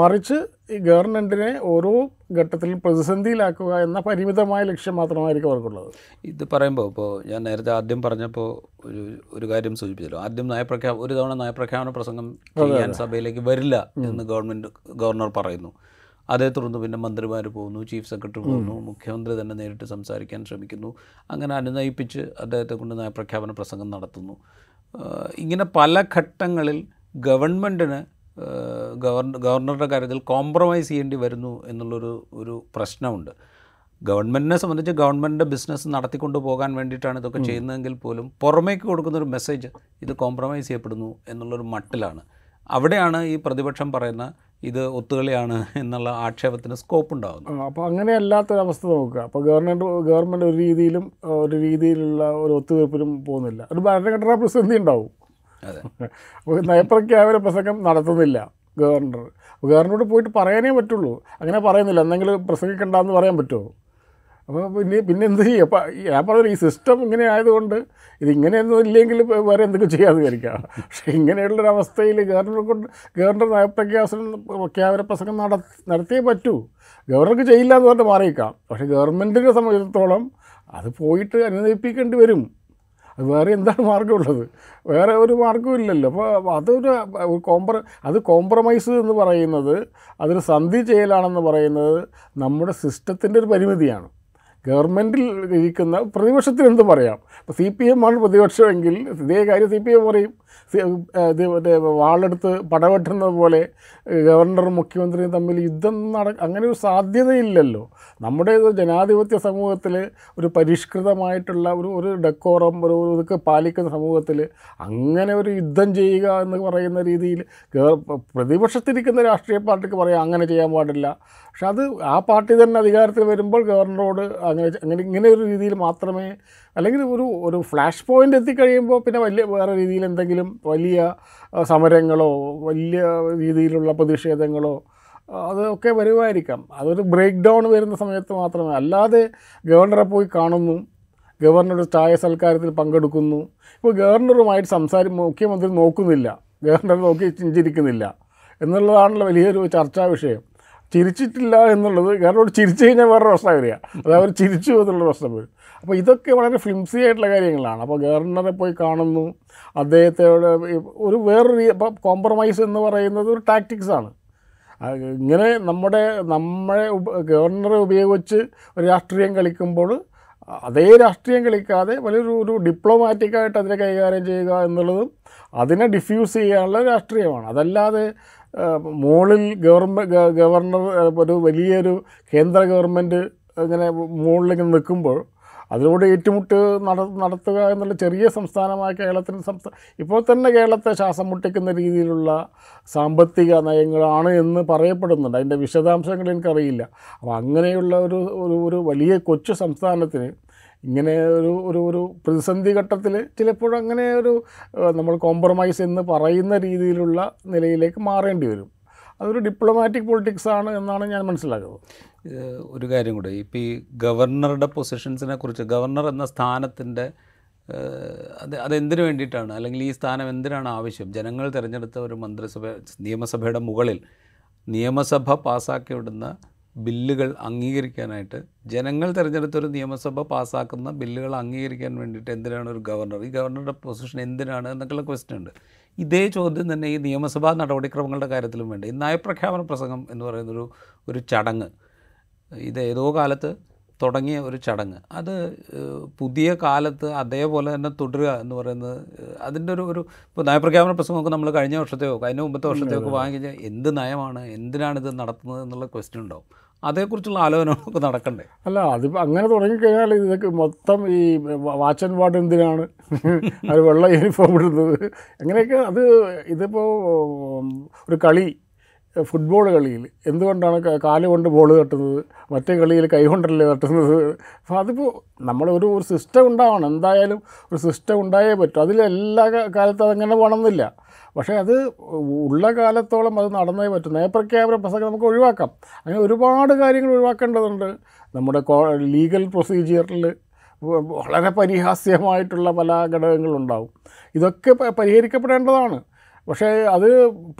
മറിച്ച് ഈ ഗവൺമെൻറ്റിനെ ഓരോ ഘട്ടത്തിലും പ്രതിസന്ധിയിലാക്കുക എന്ന പരിമിതമായ ലക്ഷ്യം മാത്രമായിരിക്കും അവർക്കുള്ളത്. ഇത് പറയുമ്പോൾ ഇപ്പോൾ ഞാൻ നേരത്തെ ആദ്യം പറഞ്ഞപ്പോൾ ഒരു ഒരു കാര്യം സൂചിപ്പിച്ചല്ലോ, ആദ്യം നയപ്രഖ്യാപനം ഒരു തവണ നയപ്രഖ്യാപന പ്രസംഗം ചെയ്യാൻ സഭയിലേക്ക് വരില്ല എന്ന് ഗവൺമെൻറ് ഗവർണർ പറയുന്നു. അതേ തുടർന്ന് പിന്നെ മന്ത്രിമാർ പോകുന്നു, ചീഫ് സെക്രട്ടറി പോകുന്നു, മുഖ്യമന്ത്രി തന്നെ നേരിട്ട് സംസാരിക്കാൻ ശ്രമിക്കുന്നു, അങ്ങനെ അനുനയിപ്പിച്ച് അദ്ദേഹത്തെ കൊണ്ട് നയപ്രഖ്യാപന പ്രസംഗം നടത്തുന്നു. ഇങ്ങനെ പല ഘട്ടങ്ങളിൽ ഗവൺമെൻറ്റിന് ഗവർണർ ഗവർണറുടെ കാര്യത്തിൽ കോംപ്രമൈസ് ചെയ്യേണ്ടി വരുന്നു എന്നുള്ളൊരു ഒരു പ്രശ്നമുണ്ട്. ഗവൺമെൻറ്റിനെ സംബന്ധിച്ച് ഗവൺമെൻറ്റിൻ്റെ ബിസിനസ് നടത്തിക്കൊണ്ട് പോകാൻ വേണ്ടിയിട്ടാണ് ഇതൊക്കെ ചെയ്യുന്നതെങ്കിൽ പോലും പുറമേക്ക് കൊടുക്കുന്നൊരു മെസ്സേജ് ഇത് കോംപ്രമൈസ് ചെയ്യപ്പെടുന്നു എന്നുള്ളൊരു മട്ടിലാണ്. അവിടെയാണ് ഈ പ്രതിപക്ഷം പറയുന്ന ഇത് ഒത്തുകളിയാണ് എന്നുള്ള ആക്ഷേപത്തിന് സ്കോപ്പ് ഉണ്ടാകുന്നത്. അപ്പോൾ അങ്ങനെയല്ലാത്തൊരവസ്ഥ നോക്കുക, അപ്പോൾ ഗവൺമെൻറ് ഗവൺമെൻറ് ഒരു രീതിയിലും ഒരു രീതിയിലുള്ള ഒരു ഒത്തുതീർപ്പിലും പോകുന്നില്ല. ഒരു ഭരണഘടനാ പ്രതിസന്ധി ഉണ്ടാവും. അതെ, നയപ്രഖ്യാപന പ്രസംഗം നടത്തുന്നില്ല ഗവർണർ, ഗവർണറോട് പോയിട്ട് പറയാനേ പറ്റുള്ളൂ. അങ്ങനെ പറയുന്നില്ല, എന്തെങ്കിലും പ്രസംഗിക്കണ്ടെന്ന് പറയാൻ പറ്റുമോ? അപ്പോൾ പിന്നെ പിന്നെ എന്ത് ചെയ്യും? അപ്പം ഞാൻ പറഞ്ഞത് ഈ സിസ്റ്റം ഇങ്ങനെ ആയതുകൊണ്ട് ഇതിങ്ങനെയൊന്നും ഇല്ലെങ്കിൽ വേറെ എന്തൊക്കെ ചെയ്യാതെ വിചാരിക്കാം. പക്ഷേ ഇങ്ങനെയുള്ളൊരവസ്ഥയിൽ ഗവർണർ കൊണ്ട് ഗവർണർ നയപ്രഖ്യാപനം പ്രഖ്യാപന പ്രസംഗം നട നടത്തിയേ പറ്റൂ. ഗവർണർക്ക് ചെയ്യില്ല എന്ന് പറഞ്ഞിട്ട് മാറിയേക്കാം, പക്ഷേ ഗവൺമെൻറ്റിനെ സംബന്ധിച്ചിടത്തോളം അത് പോയിട്ട് അനുനയിപ്പിക്കേണ്ടി വരും. അത് വേറെ എന്താണ് മാർഗമുള്ളത്? വേറെ ഒരു മാർഗ്ഗവും ഇല്ലല്ലോ. അപ്പോൾ അതൊരു കോംപ്ര അത് കോംപ്രമൈസ് എന്ന് പറയുന്നത്, അതൊരു സന്ധി ചെയ്യലാണെന്ന് പറയുന്നത് നമ്മുടെ സിസ്റ്റത്തിൻ്റെ ഒരു പരിമിതിയാണ്. ഗവൺമെൻറ്റിൽ ഇരിക്കുന്ന പ്രതിപക്ഷത്തിന് എന്ത് പറയാം? ഇപ്പോൾ സി പി എം ആണ് പ്രതിപക്ഷമെങ്കിൽ ഇതേ കാര്യം സി പി എം പറയും. ഇത് മറ്റേ വാളെടുത്ത് പടവെട്ടുന്നത് പോലെ ഗവർണറും മുഖ്യമന്ത്രിയും തമ്മിൽ യുദ്ധം നട അങ്ങനെ ഒരു സാധ്യതയില്ലല്ലോ. നമ്മുടെ ജനാധിപത്യ സമൂഹത്തിൽ ഒരു പരിഷ്കൃതമായിട്ടുള്ള ഒരു ഒരു ഡെക്കോറം ഒരു ഇതൊക്കെ പാലിക്കുന്ന സമൂഹത്തിൽ അങ്ങനെ ഒരു യുദ്ധം ചെയ്യുക എന്ന് പറയുന്ന രീതിയിൽ പ്രതിപക്ഷത്തിരിക്കുന്ന രാഷ്ട്രീയ പാർട്ടിക്ക് പറയാം അങ്ങനെ ചെയ്യാൻ പാടില്ല. പക്ഷെ അത് ആ പാർട്ടി തന്നെ അധികാരത്തിൽ വരുമ്പോൾ ഗവർണറോട് അങ്ങനെ അങ്ങനെ ഇങ്ങനെ ഒരു രീതിയിൽ മാത്രമേ, അല്ലെങ്കിൽ ഒരു ഒരു ഫ്ലാഷ് പോയിൻ്റ് എത്തിക്കഴിയുമ്പോൾ പിന്നെ വലിയ വേറെ രീതിയിൽ എന്തെങ്കിലും വലിയ സമരങ്ങളോ വലിയ രീതിയിലുള്ള പ്രതിഷേധങ്ങളോ അതൊക്കെ വരുമായിരിക്കാം. അതൊരു ബ്രേക്ക് ഡൗൺ വരുന്ന സമയത്ത് മാത്രമേ, അല്ലാതെ ഗവർണറെ പോയി കാണുന്നു, ഗവർണറുടെ ചായ സൽക്കാരത്തിൽ പങ്കെടുക്കുന്നു. ഇപ്പോൾ ഗവർണറുമായിട്ട് സംസാരി മുഖ്യമന്ത്രി നോക്കുന്നില്ല, ഗവർണർ നോക്കി ചിരിക്കുന്നില്ല എന്നുള്ളതാണല്ലോ വലിയൊരു ചർച്ചാ വിഷയം. ചിരിച്ചിട്ടില്ല എന്നുള്ളത്, ഗവർണറോട് ചിരിച്ചു കഴിഞ്ഞാൽ വേറെ പ്രശ്നം വരിക, അത് അവർ ചിരിച്ചു എന്നുള്ള പ്രശ്നം വരും. അപ്പോൾ ഇതൊക്കെ വളരെ ഫ്ലിംസി ആയിട്ടുള്ള കാര്യങ്ങളാണ്. അപ്പോൾ ഗവർണറെ പോയി കാണുന്നു, അദ്ദേഹത്തോട് ഒരു വേറൊരു ഇപ്പോൾ കോംപ്രമൈസ് എന്ന് പറയുന്നത് ഒരു ടാക്റ്റിക്സാണ്. ഇങ്ങനെ നമ്മുടെ നമ്മളെ ഗവർണറെ ഉപയോഗിച്ച് ഒരു രാഷ്ട്രീയം കളിക്കുമ്പോൾ അതേ രാഷ്ട്രീയം കളിക്കാതെ വലിയൊരു ഒരു ഡിപ്ലോമാറ്റിക്കായിട്ട് അതിനെ കൈകാര്യം ചെയ്യുക എന്നുള്ളതും അതിനെ ഡിഫ്യൂസ് ചെയ്യാനുള്ള രാഷ്ട്രീയമാണ്. അതല്ലാതെ മോളിൽ ഗവർമെൻറ് ഗവർണർ ഒരു വലിയൊരു കേന്ദ്ര ഗവൺമെൻറ് ഇങ്ങനെ മുകളിൽ നിൽക്കുമ്പോൾ അതിലൂടെ ഏറ്റുമുട്ട് നട നടത്തുക എന്നുള്ള ചെറിയ സംസ്ഥാനമായ കേരളത്തിന് സംസ്ഥാന ഇപ്പോൾ തന്നെ കേരളത്തെ ശ്വാസം മുട്ടിക്കുന്ന രീതിയിലുള്ള സാമ്പത്തിക നയങ്ങളാണ് എന്ന് പറയപ്പെടുന്നുണ്ട്. അതിൻ്റെ വിശദാംശങ്ങൾ എനിക്കറിയില്ല. അപ്പോൾ അങ്ങനെയുള്ള ഒരു ഒരു വലിയ കൊച്ചു സംസ്ഥാനത്തിന് ഇങ്ങനെ ഒരു ഒരു ഒരു പ്രതിസന്ധി ഘട്ടത്തിൽ ചിലപ്പോഴും അങ്ങനെ ഒരു നമ്മൾ കോംപ്രമൈസ് എന്ന് പറയുന്ന രീതിയിലുള്ള നിലയിലേക്ക് മാറേണ്ടി വരും. അതൊരു ഡിപ്ലോമാറ്റിക് പൊളിറ്റിക്സ് ആണ് എന്നാണ് ഞാൻ മനസ്സിലാക്കുന്നത്. ഒരു കാര്യം കൂടെ, ഇപ്പോൾ ഈ ഗവർണറുടെ പൊസിഷൻസിനെ കുറിച്ച്, ഗവർണർ എന്ന സ്ഥാനത്തിൻ്റെ അത് അതെന്തിനു വേണ്ടിയിട്ടാണ്, അല്ലെങ്കിൽ ഈ സ്ഥാനം എന്തിനാണ് ആവശ്യം? ജനങ്ങൾ തിരഞ്ഞെടുത്ത ഒരു മന്ത്രിസഭ നിയമസഭയുടെ മുകളിൽ നിയമസഭ പാസ്സാക്കി വിടുന്ന ബില്ലുകൾ അംഗീകരിക്കാനായിട്ട്, ജനങ്ങൾ തിരഞ്ഞെടുത്തൊരു നിയമസഭ പാസ്സാക്കുന്ന ബില്ലുകൾ അംഗീകരിക്കാൻ വേണ്ടിയിട്ട് എന്തിനാണ് ഒരു ഗവർണർ, ഈ ഗവർണറുടെ പൊസിഷൻ എന്തിനാണ് എന്നൊക്കെയുള്ള ക്വസ്റ്റ്യൻ ഉണ്ട്. ഇതേ ചോദ്യം തന്നെ ഈ നിയമസഭാ നടപടിക്രമങ്ങളുടെ കാര്യത്തിലും വേണ്ട. ഈ നയപ്രഖ്യാപന പ്രസംഗം എന്ന് പറയുന്നൊരു ഒരു ചടങ്ങ്, ഇത് ഏതോ കാലത്ത് തുടങ്ങിയ ഒരു ചടങ്ങ്, അത് പുതിയ കാലത്ത് അതേപോലെ തന്നെ തുടരുക എന്ന് പറയുന്നത് അതിൻ്റെ ഒരു ഒരു ഇപ്പോൾ നയപ്രഖ്യാപന പ്രസംഗമൊക്കെ നമ്മൾ കഴിഞ്ഞ വർഷത്തെയോ അതിന് മുമ്പത്തെ വർഷത്തെയോ ഒക്കെ വാങ്ങിക്കഴിഞ്ഞാൽ എന്ത് നയമാണ്, എന്തിനാണ് ഇത് നടത്തുന്നത് എന്നുള്ള ക്വസ്റ്റ്യൻ ഉണ്ടാവും. അതേക്കുറിച്ചുള്ള ആലോചനകളൊക്കെ നടക്കണ്ടേ? അല്ല, അതിപ്പോൾ അങ്ങനെ തുടങ്ങിക്കഴിഞ്ഞാൽ ഇതൊക്കെ മൊത്തം ഈ വാച്ച് ആൻഡ് വാർഡ് എന്തിനാണ്, അത് വെള്ള യൂണിഫോം ഇടുന്നത്, അങ്ങനെയൊക്കെ. അത് ഇതിപ്പോൾ ഒരു കളി, ഫുട്ബോൾ കളിയിൽ എന്തുകൊണ്ടാണ് കാല് കൊണ്ട് ബോൾ തട്ടുന്നത്, മറ്റേ കളിയിൽ കൈ കൊണ്ടല്ലേ തട്ടുന്നത്? അപ്പോൾ അതിപ്പോൾ നമ്മളൊരു ഒരു സിസ്റ്റം ഉണ്ടാവണം, എന്തായാലും ഒരു സിസ്റ്റം ഉണ്ടായേ പറ്റും. അതിലെല്ലാ കാലത്തും അതങ്ങനെ വേണമെന്നില്ല, പക്ഷേ അത് ഉള്ള കാലത്തോളം അത് നടന്നേ പറ്റും. നയപ്രഖ്യാപന പ്രസംഗം നമുക്ക് ഒഴിവാക്കാം. അങ്ങനെ ഒരുപാട് കാര്യങ്ങൾ ഒഴിവാക്കേണ്ടതുണ്ട്. നമ്മുടെ ലീഗൽ പ്രൊസീജിയറിൽ വളരെ പരിഹാസ്യമായിട്ടുള്ള പല ഘടകങ്ങളുണ്ടാവും, ഇതൊക്കെ പരിഹരിക്കപ്പെടേണ്ടതാണ്. പക്ഷേ അത്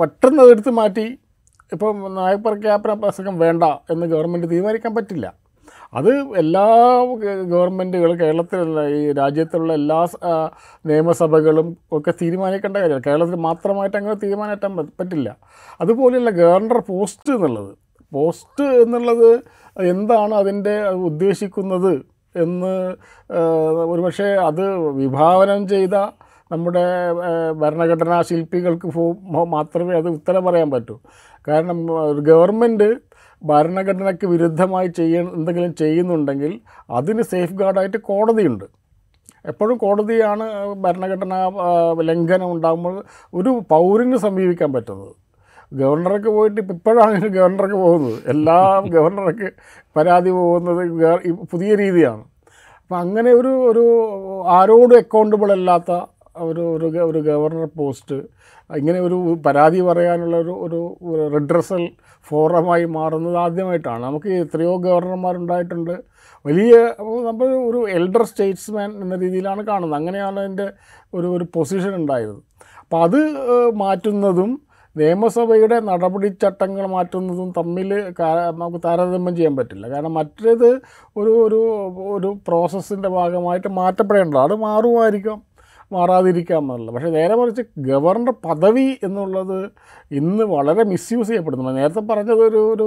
പെട്ടെന്ന് അതെടുത്ത് മാറ്റി ഇപ്പം നയപ്രഖ്യാപന പ്രസംഗം വേണ്ട എന്ന് ഗവൺമെൻറ് തീരുമാനിക്കാൻ പറ്റില്ല. അത് എല്ലാ ഗവൺമെൻറ്റുകളും കേരളത്തിലുള്ള ഈ രാജ്യത്തുള്ള എല്ലാ നിയമസഭകളും ഒക്കെ തീരുമാനിക്കേണ്ട കാര്യമാണ്. കേരളത്തിൽ മാത്രമായിട്ട് അങ്ങനെ തീരുമാനമാറ്റാൻ പറ്റില്ല. അതുപോലെയുള്ള ഗവർണർ പോസ്റ്റ് എന്നുള്ളത് പോസ്റ്റ് എന്നുള്ളത് എന്താണ് അതിൻ്റെ ഉദ്ദേശിക്കുന്നത് എന്ന് ഒരു പക്ഷേ അത് വിഭാവനം ചെയ്ത നമ്മുടെ ഭരണഘടനാ ശില്പികൾക്ക് മാത്രമേ അത് ഉത്തരം പറയാൻ പറ്റൂ. കാരണം ഒരു ഗവൺമെൻറ് ഭരണഘടനയ്ക്ക് വിരുദ്ധമായി ചെയ്യാൻ എന്തെങ്കിലും ചെയ്യുന്നുണ്ടെങ്കിൽ അതിന് സേഫ് ഗാർഡായിട്ട് കോടതിയുണ്ട്. എപ്പോഴും കോടതിയാണ് ഭരണഘടനാ ലംഘനം ഉണ്ടാകുമ്പോൾ ഒരു പൗരന് സമീപിക്കാൻ പറ്റുന്നത്. ഗവർണർക്ക് പോയിട്ട് ഇപ്പം ഇപ്പോഴാണ് ഗവർണർക്ക് പോകുന്നത്, എല്ലാ ഗവർണർക്ക് പരാതി പോകുന്നത് പുതിയ രീതിയാണ്. അപ്പം അങ്ങനെ ഒരു ഒരു ആരോടും അക്കൗണ്ടബിൾ അല്ലാത്ത ഒരു ഒരു ഒരു ഗവർണർ പോസ്റ്റ് ഇങ്ങനെ ഒരു പരാതി പറയാനുള്ള ഒരു ഒരു റിഡ്രസൽ ഫോറമായി മാറുന്നത് ആദ്യമായിട്ടാണ്. നമുക്ക് എത്രയോ ഗവർണർമാരുണ്ടായിട്ടുണ്ട്, വലിയ നമ്മൾ ഒരു എൽഡർ സ്റ്റേറ്റ്സ്മാൻ എന്ന രീതിയിലാണ് കാണുന്നത്. അങ്ങനെയാണ് അതിൻ്റെ ഒരു ഒരു പൊസിഷൻ ഉണ്ടായത്. അപ്പോൾ അത് മാറ്റുന്നതും നിയമസഭയുടെ നടപടിച്ചട്ടങ്ങൾ മാറ്റുന്നതും തമ്മിൽ നമുക്ക് താരതമ്യം ചെയ്യാൻ പറ്റില്ല. കാരണം മറ്റേത് ഒരു ഒരു ഒരു പ്രോസസ്സിൻ്റെ ഭാഗമായിട്ട് മാറ്റപ്പെടേണ്ടതാണ്, അത് മാറുമായിരിക്കാം, മാറാതിരിക്കാമെന്നുള്ളത്. പക്ഷേ നേരെ മറിച്ച് ഗവർണർ പദവി എന്നുള്ളത് ഇന്ന് വളരെ മിസ്യൂസ് ചെയ്യപ്പെടുന്നുണ്ട്. നേരത്തെ പറഞ്ഞത് ഒരു ഒരു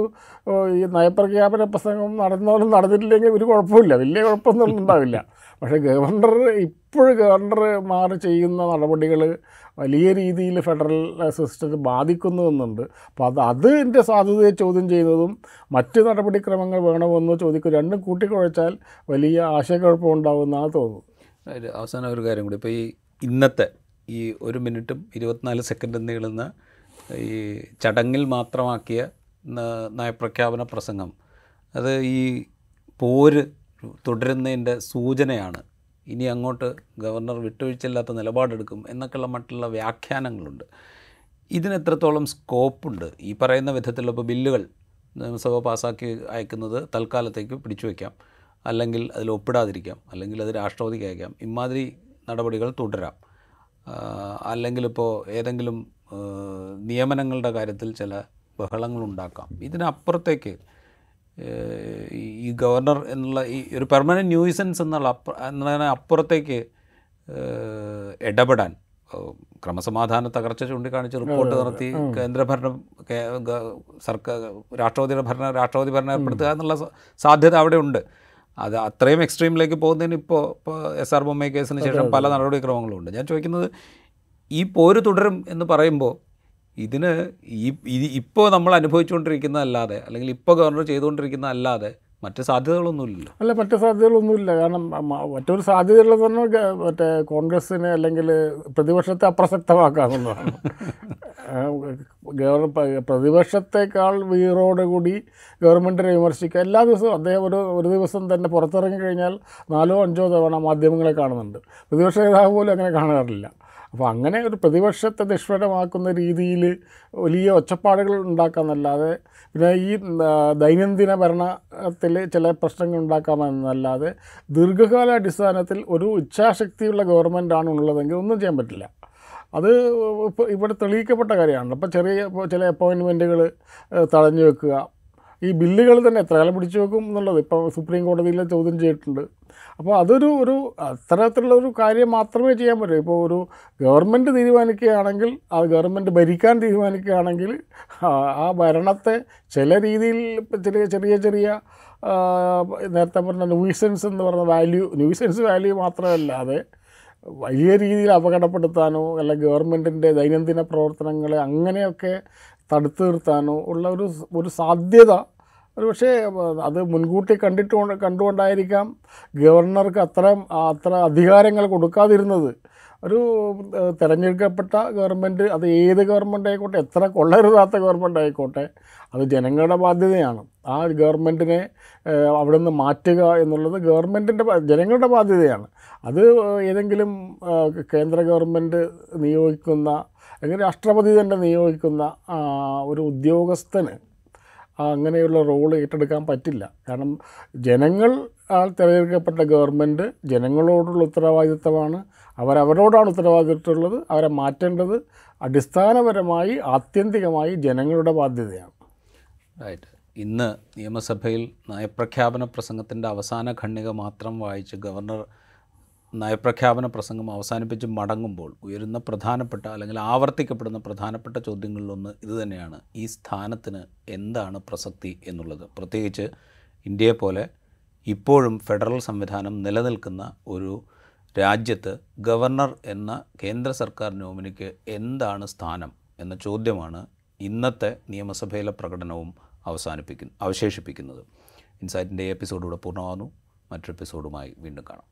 ഈ നയപ്രഖ്യാപന പ്രസംഗം നടന്നാലും നടന്നിട്ടില്ലെങ്കിൽ ഒരു കുഴപ്പമില്ല, വലിയ കുഴപ്പമൊന്നും ഉണ്ടാവില്ല. പക്ഷേ ഗവർണർ ഇപ്പോഴും ഗവർണർമാർ ചെയ്യുന്ന നടപടികൾ വലിയ രീതിയിൽ ഫെഡറൽ സിസ്റ്റത്തെ ബാധിക്കുന്നു എന്നുണ്ട്. അപ്പോൾ അത് അതിൻ്റെ സാധ്യതയെ ചോദ്യം ചെയ്യുന്നതും മറ്റ് നടപടിക്രമങ്ങൾ വേണമെന്ന് ചോദിക്കും, രണ്ടും കൂട്ടിക്കുഴച്ചാൽ വലിയ ആശയക്കുഴപ്പം ഉണ്ടാകുമെന്നാണ് തോന്നുന്നത്. അവസാനം ഒരു കാര്യം കൂടി, ഇപ്പോൾ ഈ ഇന്നത്തെ ഈ ഒരു മിനിറ്റും ഇരുപത്തിനാല് സെക്കൻഡും നീളുന്ന ഈ ചടങ്ങിൽ മാത്രമാക്കിയ നയപ്രഖ്യാപന പ്രസംഗം, അത് ഈ പോര് തുടരുന്നതിൻ്റെ സൂചനയാണ്, ഇനി അങ്ങോട്ട് ഗവർണർ വിട്ടുവീഴ്ചയില്ലാത്ത നിലപാടെടുക്കും എന്നൊക്കെയുള്ള മറ്റുള്ള വ്യാഖ്യാനങ്ങളുണ്ട്. ഇതിനെത്രത്തോളം സ്കോപ്പുണ്ട് ഈ പറയുന്ന വിധത്തിലുള്ള? ഇപ്പോൾ ബില്ലുകൾ നിയമസഭ പാസ്സാക്കി അയക്കുന്നത് തൽക്കാലത്തേക്ക് പിടിച്ചു വയ്ക്കാം, അല്ലെങ്കിൽ അതിൽ ഒപ്പിടാതിരിക്കാം, അല്ലെങ്കിൽ അത് രാഷ്ട്രപതിക്ക് അയക്കാം, ഇമാതിരി നടപടികൾ തുടരാം. അല്ലെങ്കിൽ ഇപ്പോൾ ഏതെങ്കിലും നിയമനങ്ങളുടെ കാര്യത്തിൽ ചില ബഹളങ്ങളുണ്ടാക്കാം. ഇതിനപ്പുറത്തേക്ക് ഈ ഗവർണർ എന്നുള്ള ഈ ഒരു പെർമനൻറ്റ് ന്യൂയിസൻസ് എന്നുള്ള അപ്പ എന്നതിനപ്പുറത്തേക്ക് ഇടപെടാൻ, ക്രമസമാധാന തകർച്ച ചൂണ്ടിക്കാണിച്ച് റിപ്പോർട്ട് നടത്തി കേന്ദ്രഭരണം സർക്കാർ രാഷ്ട്രപതിയുടെ ഭരണം രാഷ്ട്രപതി ഭരണം ഏർപ്പെടുത്തുക എന്നുള്ള സാധ്യത അവിടെ ഉണ്ട്. അത് അത്രയും എക്സ്ട്രീമിലേക്ക് പോകുന്നതിന് ഇപ്പോൾ ഇപ്പോൾ എസ് ആർ ബൊമ്മേ കേസിന് ശേഷം പല നടപടിക്രമങ്ങളുമുണ്ട്. ഞാൻ ചോദിക്കുന്നത്, ഈ പോര് തുടരും എന്ന് പറയുമ്പോൾ ഇതിന് ഈ ഇപ്പോൾ നമ്മൾ അനുഭവിച്ചുകൊണ്ടിരിക്കുന്നതല്ലാതെ, അല്ലെങ്കിൽ ഇപ്പോൾ ഗവർണർ ചെയ്തുകൊണ്ടിരിക്കുന്നതല്ലാതെ മറ്റ് സാധ്യതകളൊന്നുമില്ലല്ലോ. അല്ല, മറ്റു സാധ്യതകളൊന്നുമില്ല. കാരണം മറ്റൊരു സാധ്യതയുള്ളത് തന്നെ മറ്റേ കോൺഗ്രസ്സിനെ അല്ലെങ്കിൽ പ്രതിപക്ഷത്തെ അപ്രസക്തമാക്കാമെന്നുള്ളതാണ്. ഗവർ പ്രതിപക്ഷത്തെക്കാൾ വീറോടുകൂടി ഗവൺമെൻറ്റിനെ വിമർശിക്കുക. എല്ലാ ദിവസവും അദ്ദേഹം ഒരു ഒരു ദിവസം തന്നെ പുറത്തിറങ്ങി കഴിഞ്ഞാൽ നാലോ അഞ്ചോ തവണ മാധ്യമങ്ങളെ കാണുന്നുണ്ട്. പ്രതിപക്ഷ നേതാവ് പോലും അങ്ങനെ കാണാറില്ല. അപ്പോൾ അങ്ങനെ ഒരു പ്രതിപക്ഷത്തെ നിഷ്ഫലമാക്കുന്ന രീതിയിൽ വലിയ ഒച്ചപ്പാടുകൾ ഉണ്ടാക്കാമെന്നല്ലാതെ, പിന്നെ ഈ ദൈനംദിന ഭരണത്തിൽ ചില പ്രശ്നങ്ങൾ ഉണ്ടാക്കാമെന്നല്ലാതെ, ദീർഘകാല അടിസ്ഥാനത്തിൽ ഒരു ഇച്ഛാശക്തിയുള്ള ഗവൺമെൻറ്റാണ് ഉള്ളതെങ്കിൽ ഒന്നും ചെയ്യാൻ പറ്റില്ല. അത് ഇപ്പോൾ ഇവിടെ തെളിയിക്കപ്പെട്ട കാര്യമാണ്. അപ്പോൾ ചെറിയ ചില അപ്പോയിൻമെൻറ്റുകൾ തടഞ്ഞു വെക്കുക, ഈ ബില്ലുകൾ തന്നെ എത്ര കാലം പിടിച്ചു വെക്കും എന്നുള്ളത് ഇപ്പോൾ സുപ്രീം കോടതിയിൽ ചോദ്യം ചെയ്തിട്ടുണ്ട്. അപ്പോൾ അതൊരു ഒരു അത്തരത്തിലുള്ളൊരു കാര്യം മാത്രമേ ചെയ്യാൻ പറ്റൂ. ഇപ്പോൾ ഒരു ഗവൺമെൻറ് തീരുമാനിക്കുകയാണെങ്കിൽ, ആ ഗവൺമെൻറ് ഭരിക്കാൻ തീരുമാനിക്കുകയാണെങ്കിൽ, ആ ഭരണത്തെ ചില രീതിയിൽ ചെറിയ ചെറിയ ചെറിയ നേരത്തെ പറഞ്ഞ ന്യൂസൻസ് എന്ന് പറഞ്ഞ വാല്യൂ, ന്യൂസൻസ് വാല്യൂ മാത്രമല്ലാതെ വലിയ രീതിയിൽ അപകടപ്പെടുത്താനോ അല്ല ഗവൺമെൻറ്റിൻ്റെ ദൈനംദിന പ്രവർത്തനങ്ങളെ അങ്ങനെയൊക്കെ തടുത്തു നിർത്താനോ ഉള്ള ഒരു ഒരു സാധ്യത ഒരു പക്ഷേ അത് മുൻകൂട്ടി കണ്ടിട്ട് കണ്ടുകൊണ്ടായിരിക്കാം ഗവർണർക്ക് അത്ര അത്ര അധികാരങ്ങൾ കൊടുക്കാതിരുന്നത്. ഒരു തിരഞ്ഞെടുക്കപ്പെട്ട ഗവൺമെൻറ്, അത് ഏത് ഗവൺമെൻറ് ആയിക്കോട്ടെ, എത്ര കൊള്ളരുതാത്ത ഗവൺമെൻറ് ആയിക്കോട്ടെ, അത് ജനങ്ങളുടെ ബാധ്യതയാണ്. ആ ഗവൺമെൻറ്റിനെ അവിടെ നിന്ന് മാറ്റുക എന്നുള്ളത് ഗവൺമെൻറ്റിൻ്റെ ജനങ്ങളുടെ ബാധ്യതയാണ്. അത് ഏതെങ്കിലും കേന്ദ്ര ഗവൺമെൻറ് നിയോഗിക്കുന്ന അല്ലെങ്കിൽ രാഷ്ട്രപതി തന്നെ നിയോഗിക്കുന്ന ഒരു ഉദ്യോഗസ്ഥന് അങ്ങനെയുള്ള റോൾ ഏറ്റെടുക്കാൻ പറ്റില്ല. കാരണം ജനങ്ങൾ ആ തിരഞ്ഞെടുക്കപ്പെട്ട ഗവൺമെൻറ് ജനങ്ങളോടുള്ള ഉത്തരവാദിത്തമാണ്. അവരവരോടാണ് ഉത്തരവാദിത്തമുള്ളത്. അവരെ മാറ്റേണ്ടത് അടിസ്ഥാനപരമായി ആത്യന്തികമായി ജനങ്ങളുടെ ബാധ്യതയാണ്. റൈറ്റ്. ഇന്ന് നിയമസഭയിൽ നയപ്രഖ്യാപന പ്രസംഗത്തിൻ്റെ അവസാന ഖണ്ഡിക മാത്രം വായിച്ച് ഗവർണർ നയപ്രഖ്യാപന പ്രസംഗം അവസാനിപ്പിച്ച് മടങ്ങുമ്പോൾ ഉയരുന്ന പ്രധാനപ്പെട്ട അല്ലെങ്കിൽ ആവർത്തിക്കപ്പെടുന്ന പ്രധാനപ്പെട്ട ചോദ്യങ്ങളിലൊന്ന് ഇതുതന്നെയാണ്, ഈ സ്ഥാനത്തിന് എന്താണ് പ്രസക്തി എന്നുള്ളത്. പ്രത്യേകിച്ച് ഇന്ത്യയെ പോലെ ഇപ്പോഴും ഫെഡറൽ സംവിധാനം നിലനിൽക്കുന്ന ഒരു രാജ്യത്ത് ഗവർണർ എന്ന കേന്ദ്ര സർക്കാർ നോമിനിക്ക് എന്താണ് സ്ഥാനം എന്ന ചോദ്യമാണ് ഇന്നത്തെ നിയമസഭയിലെ പ്രകടനവും അവസാനിപ്പിക്കുന്നു അവശേഷിപ്പിക്കുന്നത്. ഇൻസൈറ്റിൻ്റെ എപ്പിസോഡ് ഇവിടെ പൂർണ്ണമാകുന്നു. മറ്റൊരു എപ്പിസോഡുമായി വീണ്ടും കാണാം.